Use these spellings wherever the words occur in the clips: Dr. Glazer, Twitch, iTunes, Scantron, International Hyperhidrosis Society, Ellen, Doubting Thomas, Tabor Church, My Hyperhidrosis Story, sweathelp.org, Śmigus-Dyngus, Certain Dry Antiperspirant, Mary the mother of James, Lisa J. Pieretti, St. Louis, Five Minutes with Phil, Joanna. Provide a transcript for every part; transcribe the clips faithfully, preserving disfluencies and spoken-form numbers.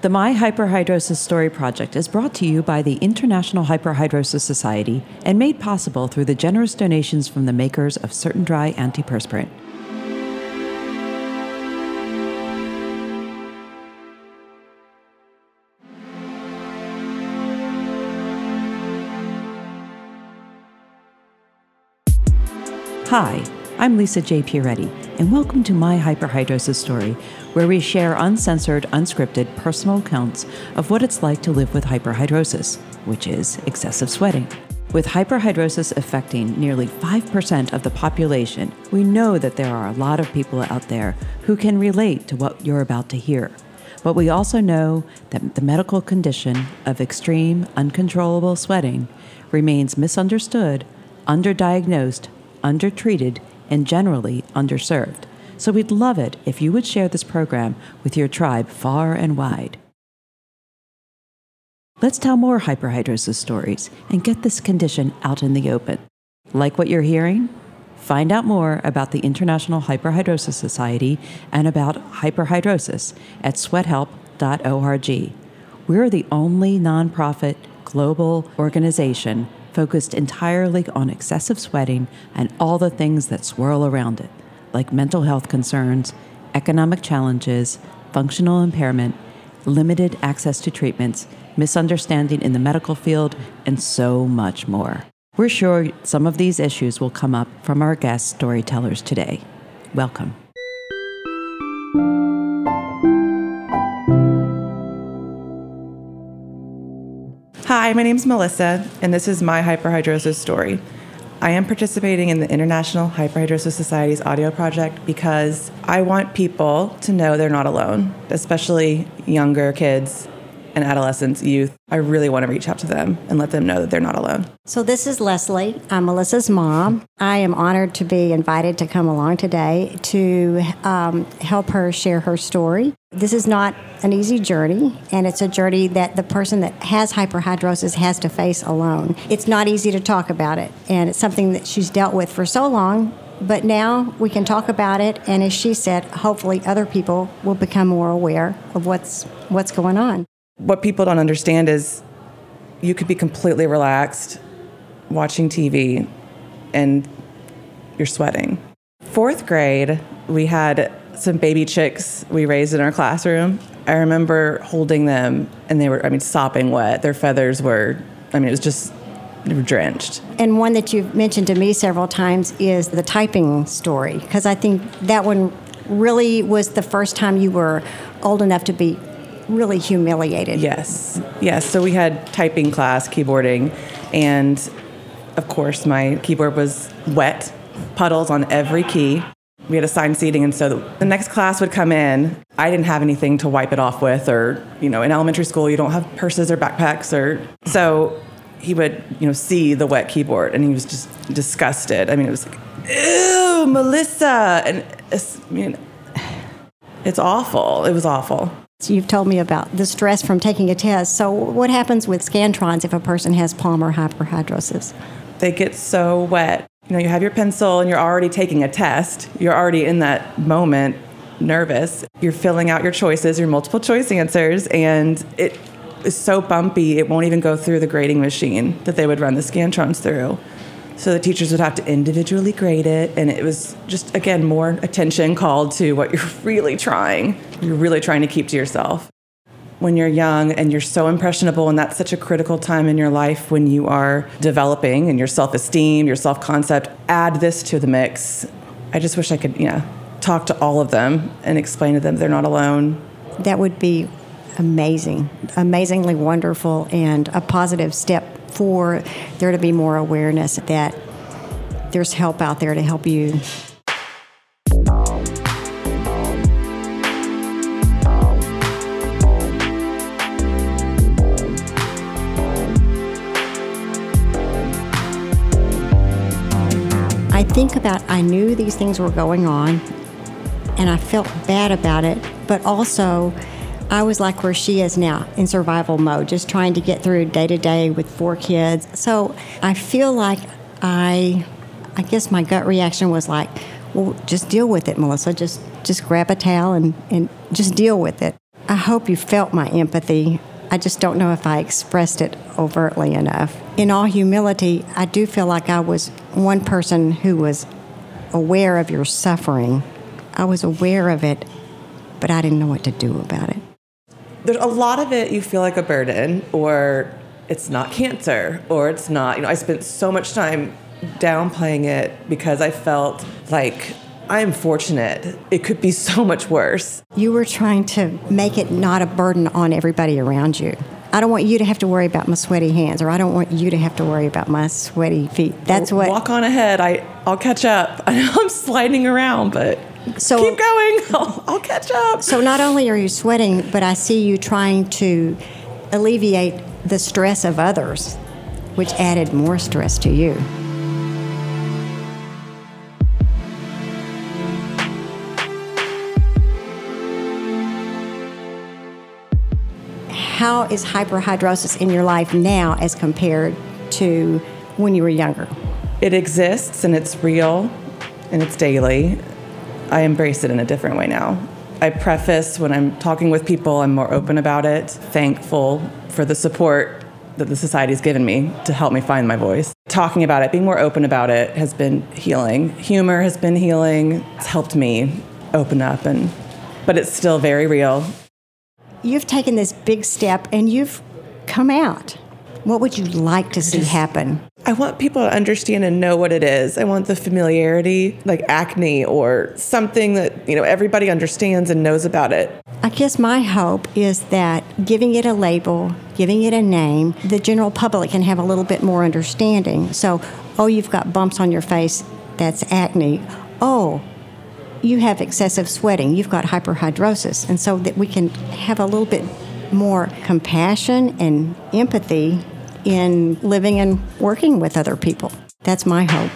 The My Hyperhidrosis Story project is brought to you by the International Hyperhidrosis Society and made possible through the generous donations from the makers of Certain Dry Antiperspirant. Hi, I'm Lisa J. Pieretti, and welcome to My Hyperhidrosis Story, where we share uncensored, unscripted, personal accounts of what it's like to live with hyperhidrosis, which is excessive sweating. With hyperhidrosis affecting nearly five percent of the population, we know that there are a lot of people out there who can relate to what you're about to hear. But we also know that the medical condition of extreme, uncontrollable sweating remains misunderstood, underdiagnosed, undertreated, and generally underserved. So we'd love it if you would share this program with your tribe far and wide. Let's tell more hyperhidrosis stories and get this condition out in the open. Like what you're hearing? Find out more about the International Hyperhidrosis Society and about hyperhidrosis at sweat help dot org. We're the only nonprofit global organization focused entirely on excessive sweating and all the things that swirl around it, like mental health concerns, economic challenges, functional impairment, limited access to treatments, misunderstanding in the medical field, and so much more. We're sure some of these issues will come up from our guest storytellers today. Welcome. Hi, my name's Melissa, and this is My Hyperhidrosis Story. I am participating in the International Hyperhidrosis Society's audio project because I want people to know they're not alone, especially younger kids and adolescents, youth. I really want to reach out to them and let them know that they're not alone. So this is Leslie. I'm Melissa's mom. I am honored to be invited to come along today to um, help her share her story. This is not an easy journey, and it's a journey that the person that has hyperhidrosis has to face alone. It's not easy to talk about it, and it's something that she's dealt with for so long, but now we can talk about it, and as she said, hopefully other people will become more aware of what's what's going on. What people don't understand is you could be completely relaxed watching T V and you're sweating. Fourth grade, we had some baby chicks we raised in our classroom. I remember holding them and they were, I mean, sopping wet. Their feathers were, I mean, it was just, they were drenched. And one that you've mentioned to me several times is the typing story, because I think that one really was the first time you were old enough to be really humiliated. Yes, yes. So we had typing class, keyboarding, and of course my keyboard was wet, puddles on every key. We had assigned seating, and so the next class would come in. I didn't have anything to wipe it off with, or, you know, in elementary school you don't have purses or backpacks, or so he would, you know, see the wet keyboard, and he was just disgusted. I mean, it was like, ew, Melissa, and I mean, it's awful. It was awful. So you've told me about the stress from taking a test. So what happens with scantrons if a person has palmar hyperhidrosis? They get so wet. You know, you have your pencil and you're already taking a test. You're already in that moment, nervous. You're filling out your choices, your multiple choice answers, and it is so bumpy it won't even go through the grading machine that they would run the scantrons through. So the teachers would have to individually grade it, and it was just, again, more attention called to what you're really trying. You're really trying to keep to yourself. When you're young and you're so impressionable, and that's such a critical time in your life when you are developing and your self-esteem, your self-concept, add this to the mix. I just wish I could, you know, talk to all of them and explain to them they're not alone. That would be amazing, amazingly wonderful, and a positive step for there to be more awareness that there's help out there to help you. I think about, I knew these things were going on and I felt bad about it, but also I was like where she is now, in survival mode, just trying to get through day to day with four kids. So I feel like I, I guess my gut reaction was like, well, just deal with it, Melissa. Just just grab a towel and, and just deal with it. I hope you felt my empathy. I just don't know if I expressed it overtly enough. In all humility, I do feel like I was one person who was aware of your suffering. I was aware of it, but I didn't know what to do about it. There's a lot of it you feel like a burden, or it's not cancer, or it's not, you know, I spent so much time downplaying it because I felt like I'm fortunate. It could be so much worse. You were trying to make it not a burden on everybody around you. I don't want you to have to worry about my sweaty hands, or I don't want you to have to worry about my sweaty feet. That's what... Walk on ahead. I, I'll catch up. I know I'm sliding around, but so, keep going. I'll, I'll catch up. So not only are you sweating, but I see you trying to alleviate the stress of others, which added more stress to you. How is hyperhidrosis in your life now as compared to when you were younger? It exists, and it's real, and it's daily. I embrace it in a different way now. I preface when I'm talking with people, I'm more open about it, thankful for the support that the society's given me to help me find my voice. Talking about it, being more open about it has been healing. Humor has been healing. It's helped me open up, and but it's still very real. You've taken this big step, and you've come out. What would you like to see happen? I want people to understand and know what it is. I want the familiarity, like acne or something that, you know, everybody understands and knows about it. I guess my hope is that giving it a label, giving it a name, the general public can have a little bit more understanding. So, oh, you've got bumps on your face. That's acne. Oh, you have excessive sweating, you've got hyperhidrosis, and so that we can have a little bit more compassion and empathy in living and working with other people. That's my hope.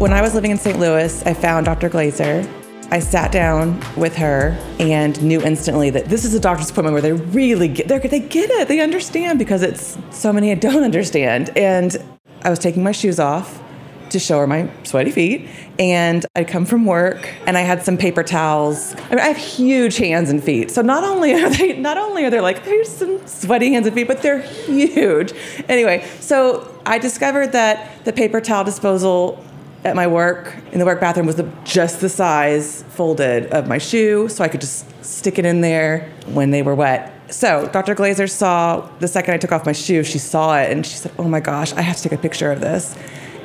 When I was living in Saint Louis, I found Doctor Glazer. I sat down with her and knew instantly that this is a doctor's appointment where they really get, they get it, they understand, because it's so many I don't understand. And I was taking my shoes off to show her my sweaty feet, and I'd come from work, and I had some paper towels. I mean, I have huge hands and feet, so not only are they not only are they like, here's some sweaty hands and feet, but they're huge. Anyway, so I discovered that the paper towel disposal at my work, in the work bathroom, was the, just the size folded of my shoe, so I could just stick it in there when they were wet. So Doctor Glazer saw, the second I took off my shoe, she saw it, and she said, oh my gosh, I have to take a picture of this.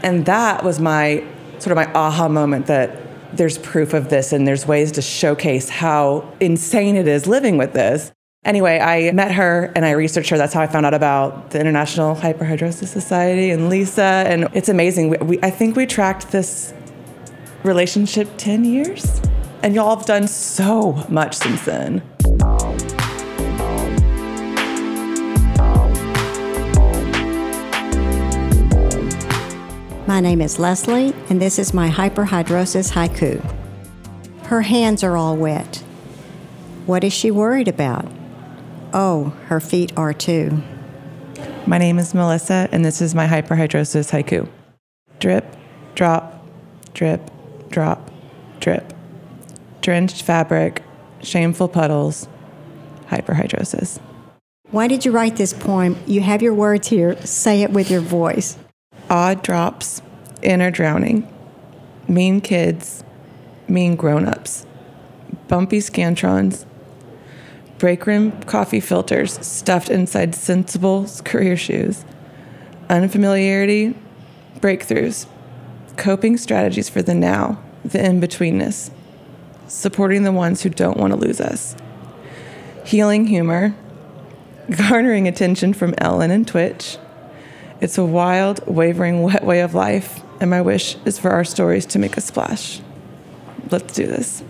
And that was my, sort of my aha moment that there's proof of this, and there's ways to showcase how insane it is living with this. Anyway, I met her and I researched her. That's how I found out about the International Hyperhidrosis Society and Lisa. And it's amazing. We, we, I think we tracked this relationship ten years. And y'all have done so much since then. My name is Leslie, and this is my hyperhidrosis haiku. Her hands are all wet. What is she worried about? Oh, her feet are too. My name is Melissa, and this is my hyperhidrosis haiku. Drip, drop, drip, drop, drip. Drenched fabric, shameful puddles, hyperhidrosis. Why did you write this poem? You have your words here. Say it with your voice. Odd drops, inner drowning. Mean kids, mean grown-ups. Bumpy scantrons. Break room coffee filters stuffed inside sensible career shoes. Unfamiliarity, breakthroughs, coping strategies for the now, the in-betweenness, supporting the ones who don't want to lose us, healing humor, garnering attention from Ellen and Twitch. It's a wild, wavering, wet way of life, and my wish is for our stories to make a splash. Let's do this.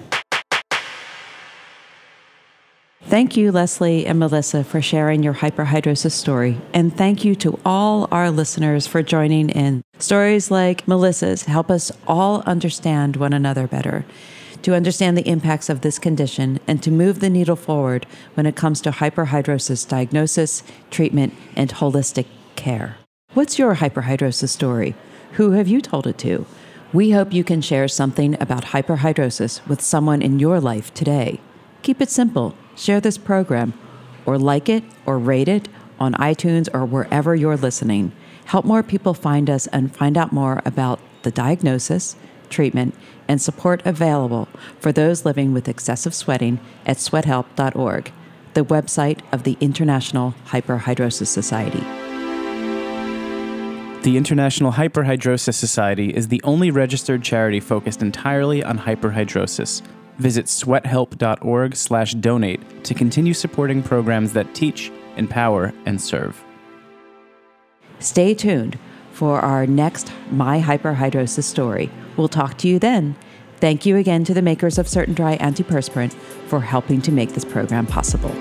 Thank you, Leslie and Melissa, for sharing your hyperhidrosis story. And thank you to all our listeners for joining in. Stories like Melissa's help us all understand one another better. to understand the impacts of this condition and to move the needle forward when it comes to hyperhidrosis diagnosis, treatment, and holistic care. What's your hyperhidrosis story? Who have you told it to? We hope you can share something about hyperhidrosis with someone in your life today. Keep it simple. Share this program, or like it, or rate it on iTunes or wherever you're listening. Help more people find us and find out more about the diagnosis, treatment, and support available for those living with excessive sweating at sweat help dot org, the website of the International Hyperhidrosis Society. The International Hyperhidrosis Society is the only registered charity focused entirely on hyperhidrosis. Visit sweathelp.org slash donate to continue supporting programs that teach, empower, and serve. Stay tuned for our next My Hyperhidrosis Story. We'll talk to you then. Thank you again to the makers of Certain Dry Antiperspirant for helping to make this program possible.